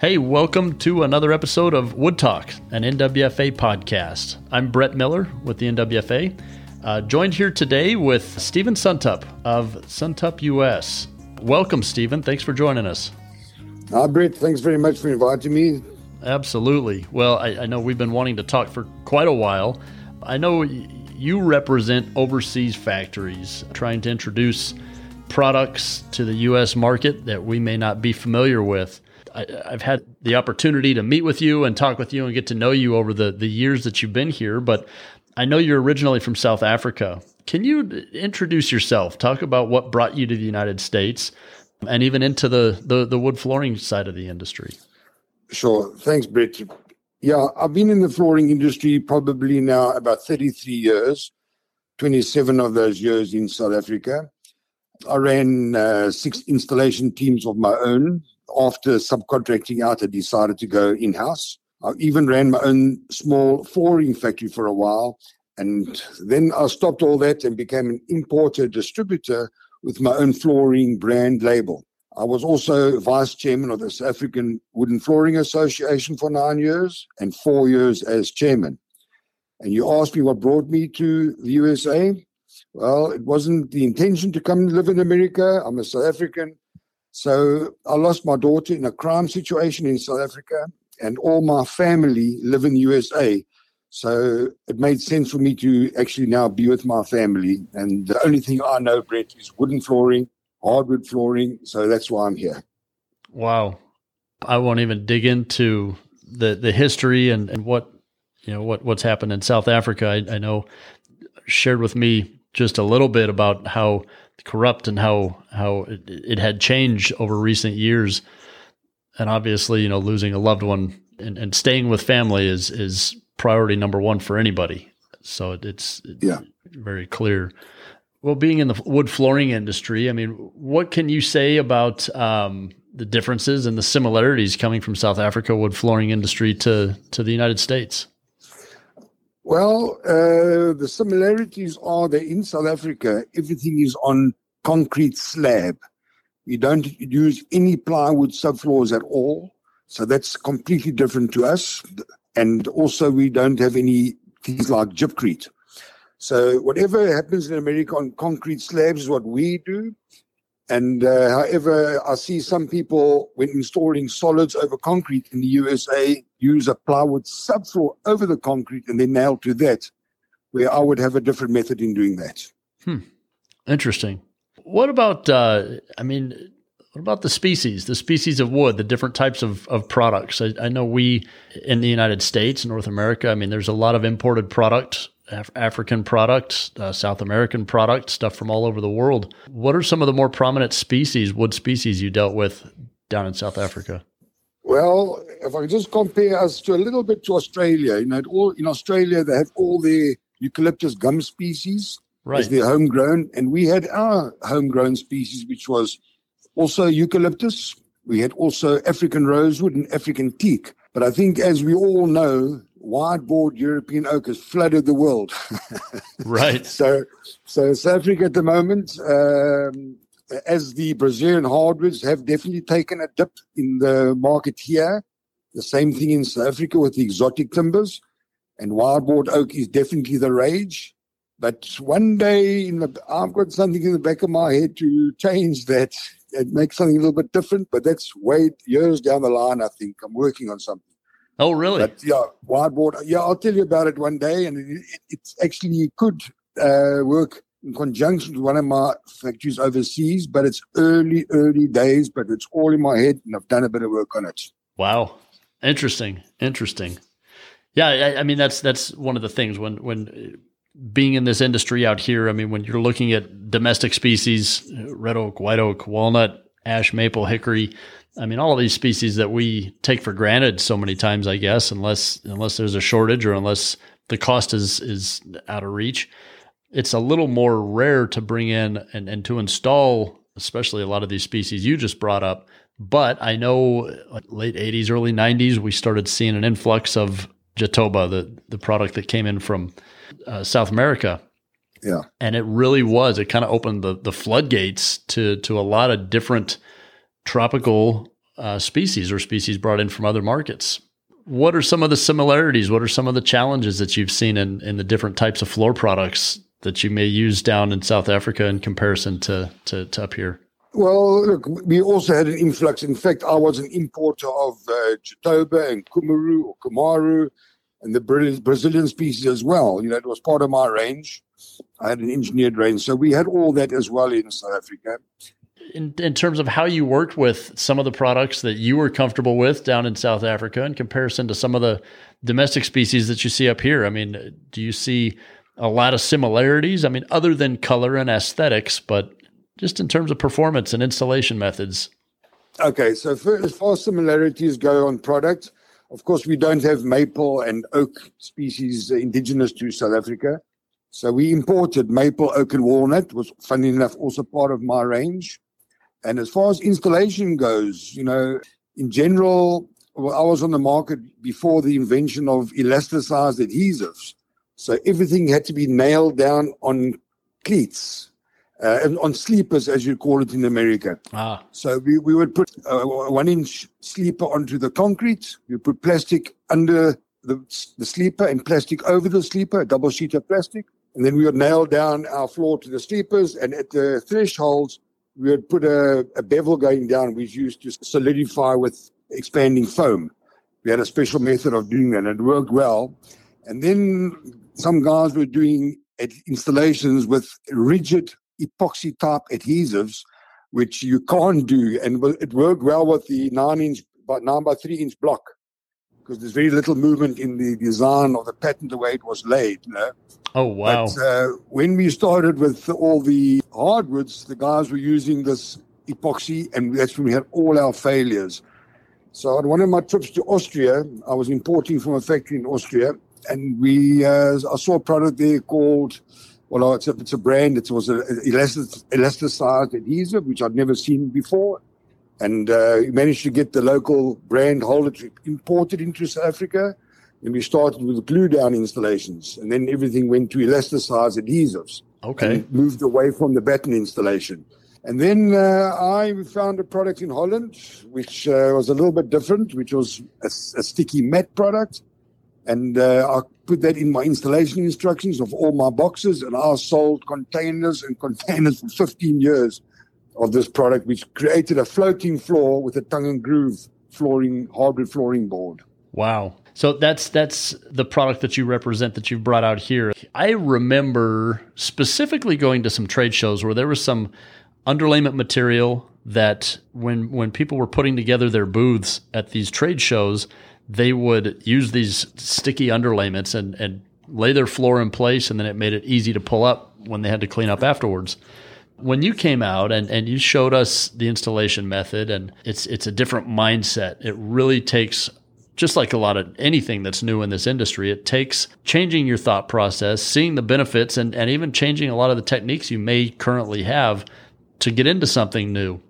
Hey, welcome to another episode of Wood Talk, an NWFA podcast. I'm Brett Miller with the NWFA, joined here today with Stephen Suntup of Suntup U.S. Welcome, Stephen. Thanks for joining us. Brett, thanks very much for inviting me. Absolutely. Well, I know we've been wanting to talk for quite a while. I know you represent overseas factories trying to introduce products to the U.S. market that we may not be familiar with. I've had the opportunity to meet with you and talk with you and get to know you over the years that you've been here, but I know you're originally from South Africa. Can you introduce yourself? Talk about what brought you to the United States and even into the wood flooring side of the industry. Sure. Thanks, Brett. Yeah, I've been in the flooring industry probably now about 33 years, 27 of those years in South Africa. I ran six installation teams of my own. After subcontracting out, I decided to go in-house. I even ran my own small flooring factory for a while. And then I stopped all that and became an importer-distributor with my own flooring brand label. I was also vice chairman of the South African Wooden Flooring Association for 9 years and 4 years as chairman. And you asked me what brought me to the USA. Well, it wasn't the intention to come live in America. I'm a South African. So I lost my daughter in a crime situation in South Africa, and all my family live in the USA. So it made sense for me to actually now be with my family. And the only thing I know, Brett, is wooden flooring, hardwood flooring. So that's why I'm here. Wow. I won't even dig into the history and what, you know, what's happened in South Africa. I know shared with me just a little bit about how corrupt and how it had changed over recent years. And obviously, you know, losing a loved one and staying with family is priority number one for anybody. So it's very clear. Well, being in the wood flooring industry, I mean, what can you say about the differences and the similarities coming from South Africa wood flooring industry to the United States? Well, the similarities are that in South Africa, everything is on concrete slab. We don't use any plywood subfloors at all. So that's completely different to us. And also we don't have any things like gypcrete. So whatever happens in America on concrete slabs is what we do. And however, I see some people, when installing solids over concrete in the USA, use a plywood subfloor over the concrete and then nail to that, where I would have a different method in doing that. Interesting. What about, what about the species of wood, the different types of products? I know we, in the United States, North America, I mean, there's a lot of imported products. African products, South American products, stuff from all over the world. What are some of the more prominent wood species you dealt with down in South Africa? Well, if I just compare us to a little bit to Australia, you know, in Australia, they have all their eucalyptus gum species as their homegrown. And we had our homegrown species, which was also eucalyptus. We had also African rosewood and African teak. But I think, as we all know, wide-board European oak has flooded the world. Right. So South Africa at the moment, as the Brazilian hardwoods have definitely taken a dip in the market here, the same thing in South Africa with the exotic timbers, and wide-board oak is definitely the rage. But one day, I've got something in the back of my head to change that and make something a little bit different, but that's way years down the line, I think. I'm working on something. Oh, really? But, yeah, wide-board. Yeah, I'll tell you about it one day. And it's actually could work in conjunction with one of my factories overseas, but it's early days, but it's all in my head, and I've done a bit of work on it. Wow. Interesting. Yeah, I mean, that's one of the things when being in this industry out here, I mean, when you're looking at domestic species, red oak, white oak, walnut, ash, maple, hickory, I mean, all of these species that we take for granted so many times, I guess, unless there's a shortage or unless the cost is out of reach, it's a little more rare to bring in and to install, especially a lot of these species you just brought up. But I know late 80s, early 90s, we started seeing an influx of Jatoba, the product that came in from South America. Yeah. And it really was. It kind of opened the floodgates to a lot of different tropical species or species brought in from other markets. What are some of the similarities? What are some of the challenges that you've seen in the different types of floor products that you may use down in South Africa in comparison to up here? Well, look, we also had an influx. In fact, I was an importer of Jatoba and Cumaru or Cumaru and the Brazilian species as well. You know, it was part of my range. I had an engineered range. So we had all that as well in South Africa. In terms of how you worked with some of the products that you were comfortable with down in South Africa in comparison to some of the domestic species that you see up here, I mean, do you see a lot of similarities? I mean, other than color and aesthetics, but just in terms of performance and installation methods. Okay, so as far as similarities go on product, of course, we don't have maple and oak species indigenous to South Africa. So we imported maple, oak, and walnut, was, funny enough, also part of my range. And as far as installation goes, you know, in general, well, I was on the market before the invention of elasticized adhesives. So everything had to be nailed down on cleats, on sleepers, as you call it in America. Ah. So we would put a 1-inch sleeper onto the concrete. We put plastic under the sleeper and plastic over the sleeper, a double sheet of plastic. And then we would nail down our floor to the sleepers. And at the thresholds, we would put a bevel going down, which used to solidify with expanding foam. We had a special method of doing that, and it worked well. And then some guys were doing installations with rigid epoxy type adhesives, which you can't do. And it worked well with the 9 by 3 inch block, because there's very little movement in the design of the pattern, the way it was laid. You know? Oh, wow. But when we started with all the hardwoods, the guys were using this epoxy, and that's when we had all our failures. So on one of my trips to Austria, I was importing from a factory in Austria, and I saw a product there called, well, it's a brand. It was an elasticized adhesive, which I'd never seen before. And we managed to get the local brand Holotrip imported into South Africa. And we started with glue down installations. And then everything went to elasticized adhesives. Okay. And moved away from the batten installation. And then I found a product in Holland, which was a little bit different, which was a sticky mat product. And I put that in my installation instructions of all my boxes. And I sold containers and containers for 15 years of this product, which created a floating floor with a tongue and groove flooring, hardwood flooring board. Wow. So that's the product that you represent that you've brought out here. I remember specifically going to some trade shows where there was some underlayment material that when people were putting together their booths at these trade shows, they would use these sticky underlayments and lay their floor in place, and then it made it easy to pull up when they had to clean up afterwards. When you came out and you showed us the installation method, and it's a different mindset. It really takes, just like a lot of anything that's new in this industry, it takes changing your thought process, seeing the benefits, and even changing a lot of the techniques you may currently have to get into something new.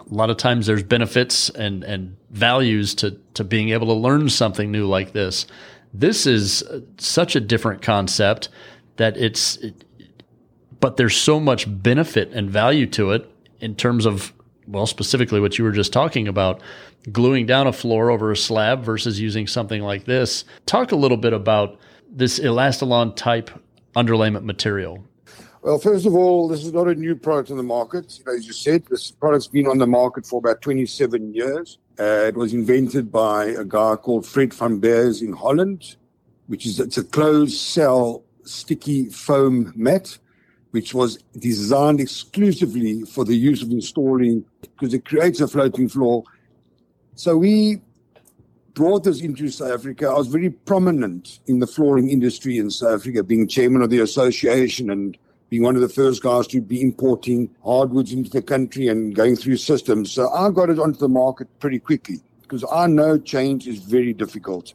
A lot of times there's benefits and values to being able to learn something new like this. This is such a different concept that but there's so much benefit and value to it in terms of, well, specifically what you were just talking about, gluing down a floor over a slab versus using something like this. Talk a little bit about this Elastilon type underlayment material. Well, first of all, this is not a new product on the market. You know, as you said, this product's been on the market for about 27 years. It was invented by a guy called Fred van Beers in Holland, it's a closed cell sticky foam mat, which was designed exclusively for the use of installing, because it creates a floating floor. So we brought this into South Africa. I was very prominent in the flooring industry in South Africa, being chairman of the association and being one of the first guys to be importing hardwoods into the country and going through systems. So I got it onto the market pretty quickly, because I know change is very difficult.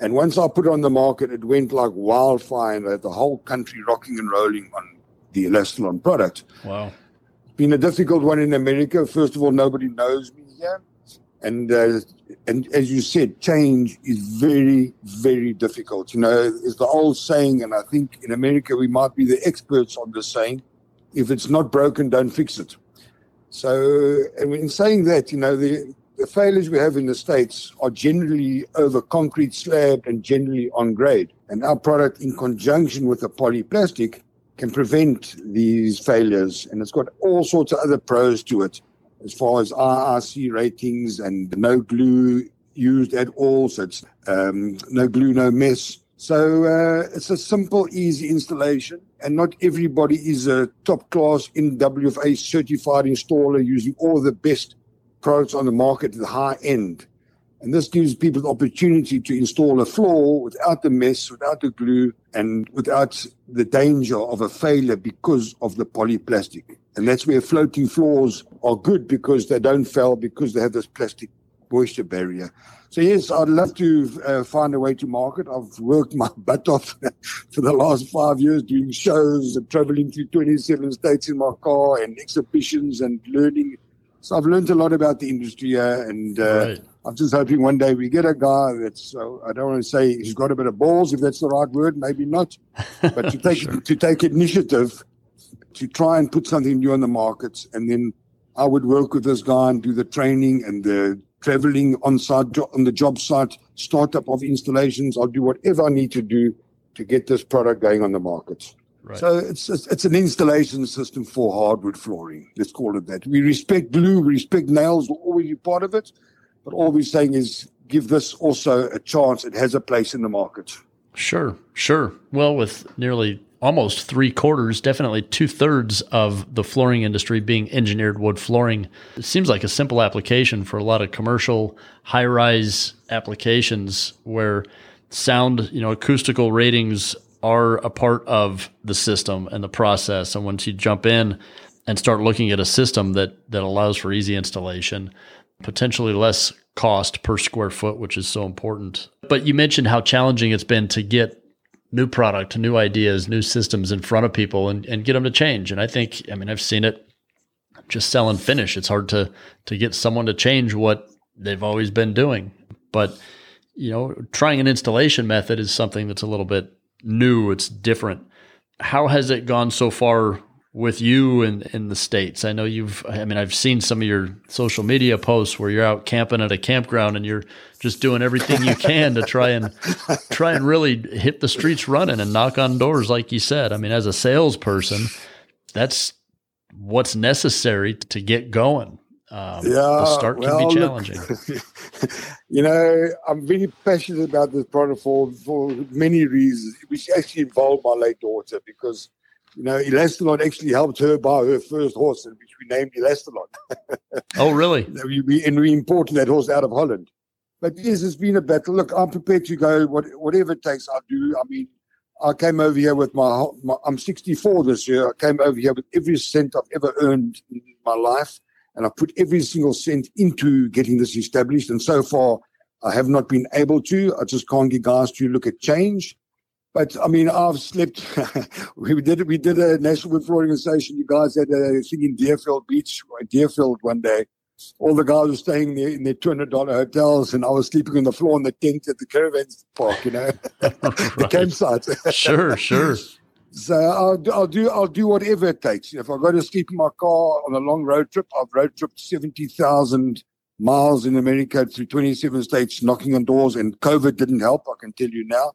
And once I put it on the market, it went like wildfire, and the whole country rocking and rolling on the Elastilon product. Wow. It's been a difficult one in America. First of all, nobody knows me here. And as you said, change is very, very difficult. You know, it's the old saying, and I think in America we might be the experts on this saying, if it's not broken, don't fix it. So, and in saying that, you know, the the failures we have in the States are generally over concrete slab and generally on grade. And our product, in conjunction with the polyplastic, can prevent these failures. And it's got all sorts of other pros to it, as far as IRC ratings and no glue used at all. So it's no glue, no mess. So it's a simple, easy installation, and not everybody is a top-class NWFA certified installer using all the best products on the market at the high end. And this gives people the opportunity to install a floor without the mess, without the glue, and without the danger of a failure because of the polyplastic. And that's where floating floors are good, because they don't fail, because they have this plastic moisture barrier. So yes, I'd love to find a way to market. I've worked my butt off for the last 5 years doing shows and traveling through 27 states in my car and exhibitions and learning. So I've learned a lot about the industry and I'm just hoping one day we get a guy that's, I don't want to say he's got a bit of balls, if that's the right word, maybe not, but to take initiative to try and put something new on the markets. And then I would work with this guy and do the training and the traveling on the job site, startup of installations. I'll do whatever I need to do to get this product going on the market. Right. So it's an installation system for hardwood flooring. Let's call it that. We respect glue, we respect nails, we'll always be part of it. But all we're saying is give this also a chance. It has a place in the market. Sure. Well, with nearly almost 3/4, definitely 2/3 of the flooring industry being engineered wood flooring, it seems like a simple application for a lot of commercial high-rise applications where sound, acoustical ratings are a part of the system and the process. And once you jump in and start looking at a system that allows for easy installation, potentially less cost per square foot, which is so important. But you mentioned how challenging it's been to get new product, new ideas, new systems in front of people and get them to change. And I think, I've seen it just selling finish. It's hard to get someone to change what they've always been doing. But, trying an installation method is something that's a little bit new. It's different. How has it gone so far with you in the States? I know I've seen some of your social media posts where you're out camping at a campground and you're just doing everything you can to try and really hit the streets running and knock on doors. Like you said, as a salesperson, that's what's necessary to get going. The start can be challenging. Look, I'm very passionate about this product for many reasons, which actually involved my late daughter, because Elastilon actually helped her buy her first horse, which we named Elastilon. Oh, really? We imported that horse out of Holland. But yes, it's been a battle. Look, I'm prepared to go whatever it takes. I'll do. I came over here with my I'm 64 this year. I came over here with every cent I've ever earned in my life, and I put every single cent into getting this established. And so far, I have not been able to. I just can't get guys to look at change. But I've slept. We did a National Wood Flooring Association. You guys had a thing in Deerfield one day. All the guys were staying there in their $200 hotels, and I was sleeping on the floor in the tent at the caravan park. The campsite. Sure. So I'll do whatever it takes. If I go to sleep in my car on a long road trip, I've road tripped 70,000 miles in America through 27 states, knocking on doors, and COVID didn't help. I can tell you now.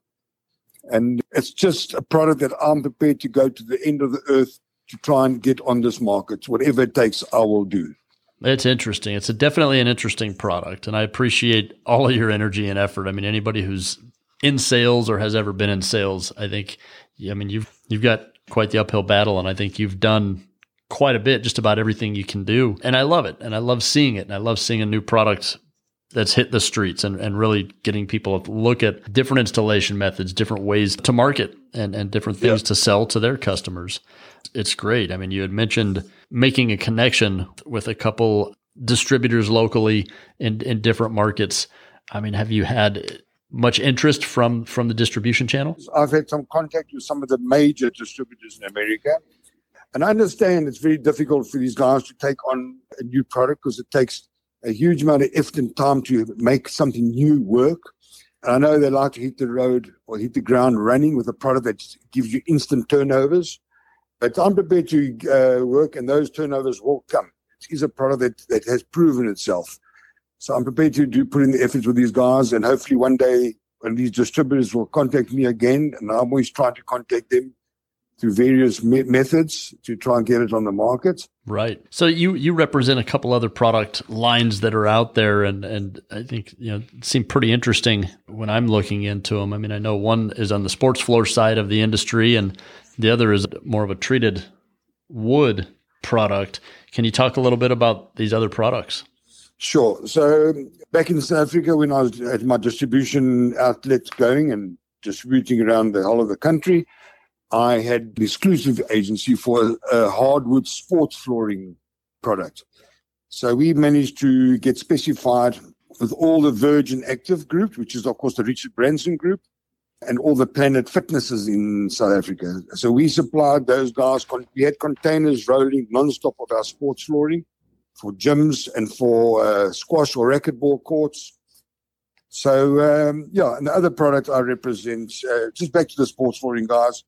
And it's just a product that I'm prepared to go to the end of the earth to try and get on this market. Whatever it takes, I will do. It's interesting. It's definitely an interesting product, and I appreciate all of your energy and effort. Anybody who's in sales or has ever been in sales, I think, you've got quite the uphill battle, and I think you've done quite a bit, just about everything you can do. And I love it, and I love seeing it, and I love seeing a new product that's hit the streets and really getting people to look at different installation methods, different ways to market and different things to sell to their customers. It's great. You had mentioned making a connection with a couple distributors locally in different markets. Have you had much interest from the distribution channel? I've had some contact with some of the major distributors in America. And I understand it's very difficult for these guys to take on a new product because it takes a huge amount of effort and time to make something new work. And I know they like to hit the road or hit the ground running with a product that gives you instant turnovers. But I'm prepared to work, and those turnovers will come. It is a product that has proven itself. So I'm prepared to put in the efforts with these guys, and hopefully one day these distributors will contact me again. And I'm always trying to contact them through various methods to try and get it on the market. Right. So you represent a couple other product lines that are out there, and I think, you know, seem pretty interesting when I'm looking into them. I mean, I know one is on the sports floor side of the industry, and the other is more of a treated wood product. Can you talk a little bit about these other products? Sure. So back in South Africa, when I was at my distribution outlets going and distributing around the whole of the country, I had an exclusive agency for a hardwood sports flooring product. So we managed to get specified with all the Virgin Active Group, which is, of course, the Richard Branson Group, and all the Planet Fitnesses in South Africa. So we supplied those guys. We had containers rolling nonstop of our sports flooring for gyms and for squash or racquetball courts. So, and the other product I represent, just back to the sports flooring guys,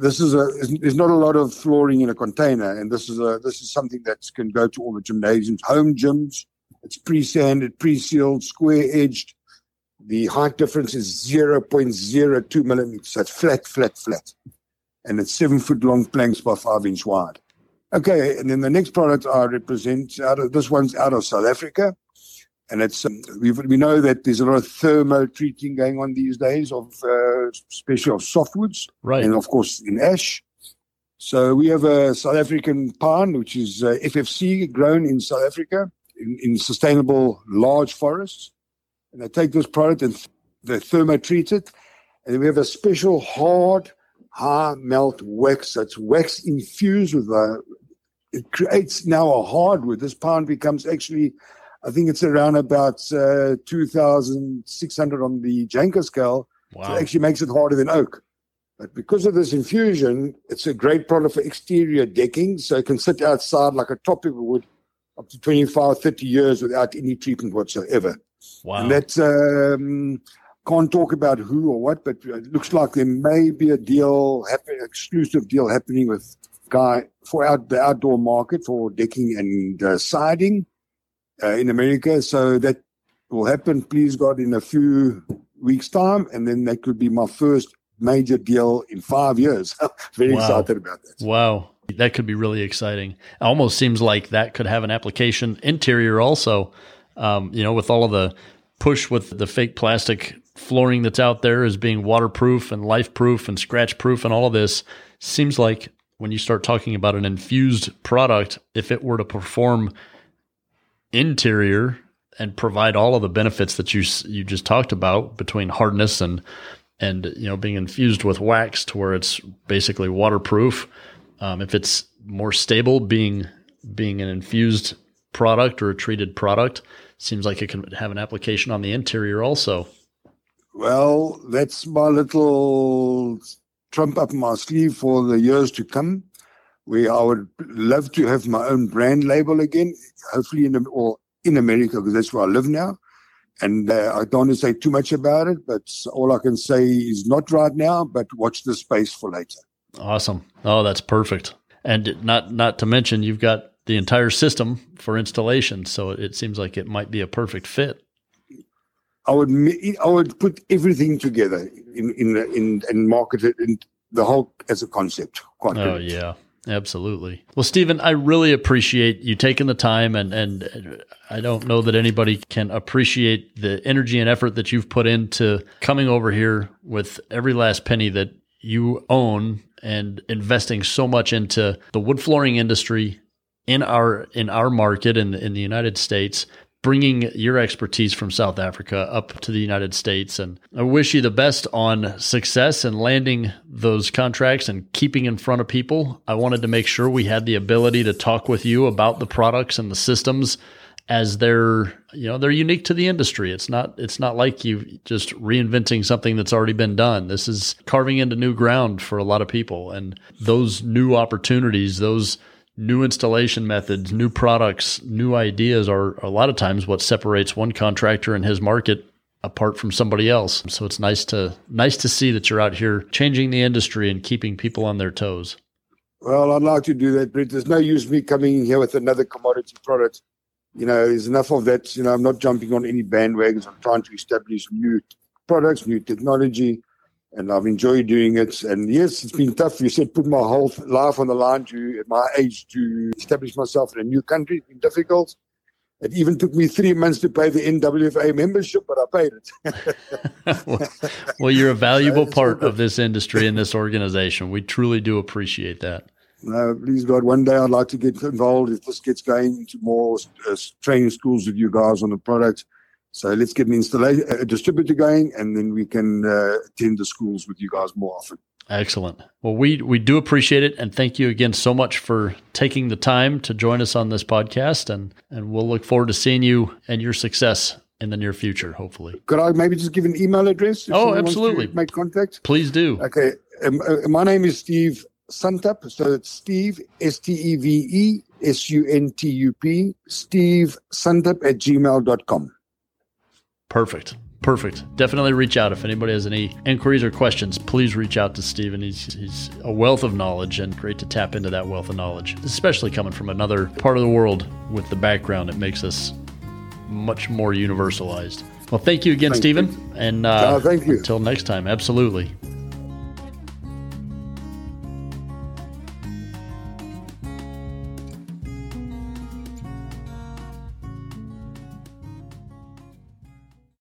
this is there's not a lot of flooring in a container, and this is something that can go to all the gymnasiums, home gyms. It's pre-sanded, pre-sealed, square-edged. The height difference is 0.02 millimeters. That's flat, flat, flat. And it's 7-foot-long planks by 5-inch wide. Okay, and then the next product I represent, this one's out of South Africa. And it's we know that there's a lot of thermo treating going on these days, especially of softwoods, right, and of course in ash. So we have a South African pine, which is FFC, grown in South Africa in sustainable large forests. And they take this product and they thermo treat it. And then we have a special hard, high melt wax. That's wax infused with it creates now a hardwood. This pine becomes actually, I think it's around about 2,600 on the Janka scale. Wow. So it actually makes it harder than oak. But because of this infusion, it's a great product for exterior decking. So it can sit outside like a tropical wood up to 25, 30 years without any treatment whatsoever. Wow. And that's, can't talk about who or what, but it looks like there may be a deal, exclusive deal happening with guy for the outdoor market for decking and siding. In America, so that will happen, please God, in a few weeks' time, and then that could be my first major deal in 5 years. Very excited about that. Wow. That could be really exciting. It almost seems like that could have an application interior also, with all of the push with the fake plastic flooring that's out there as being waterproof and life-proof and scratch-proof and all of this. Seems like when you start talking about an infused product, if it were to perform interior and provide all of the benefits that you just talked about between hardness and being infused with wax to where it's basically waterproof. If it's more stable, being an infused product or a treated product, seems like it can have an application on the interior also. Well, that's my little trump up my sleeve for the years to come, where I would love to have my own brand label again, hopefully in America, because that's where I live now. And I don't want to say too much about it, but all I can say is not right now, but watch the space for later. Awesome. Oh, that's perfect. And not to mention, you've got the entire system for installation, so it seems like it might be a perfect fit. I would put everything together and market it in the whole as a concept. Quite oh, good. Yeah. Absolutely. Well, Stephen, I really appreciate you taking the time, and I don't know that anybody can appreciate the energy and effort that you've put into coming over here with every last penny that you own and investing so much into the wood flooring industry in our market in the United States, bringing your expertise from South Africa up to the United States. And I wish you the best on success and landing those contracts and keeping in front of people. I wanted to make sure we had the ability to talk with you about the products and the systems as they're unique to the industry. It's not like you just reinventing something that's already been done. This is carving into new ground for a lot of people, and those new opportunities, those new installation methods, new products, new ideas are a lot of times what separates one contractor and his market apart from somebody else. So it's nice to see that you're out here changing the industry and keeping people on their toes. Well, I'd like to do that, Brett. There's no use me coming in here with another commodity product you know, there's enough of that. You know, I'm not jumping on any bandwagons. I'm trying to establish new products, new technology, and I've enjoyed doing it. And yes, it's been tough. You said put my whole life on the line to, at my age, to establish myself in a new country. It's been difficult. It even took me 3 months to pay the NWFA membership, but I paid it. Well, you're a valuable part of this industry and this organization. We truly do appreciate that. No, please, God, one day I'd like to get involved if this gets going into more training schools with you guys on the product. So let's get an installation, a distributor going, and then we can attend the schools with you guys more often. Excellent. Well, we do appreciate it, and thank you again so much for taking the time to join us on this podcast, and we'll look forward to seeing you and your success in the near future, hopefully. Could I maybe just give an email address? Oh, absolutely. Make contact. Please do. Okay. My name is Steve Suntup, so it's Steve, S-T-E-V-E, S-U-N-T-U-P, Steve Suntup at gmail.com. Perfect. Perfect. Definitely reach out. If anybody has any inquiries or questions, please reach out to Stephen. He's a wealth of knowledge, and great to tap into that wealth of knowledge, especially coming from another part of the world with the background. It makes us much more universalized. Well, thank you again, Stephen. And thank you. Until next time. Absolutely.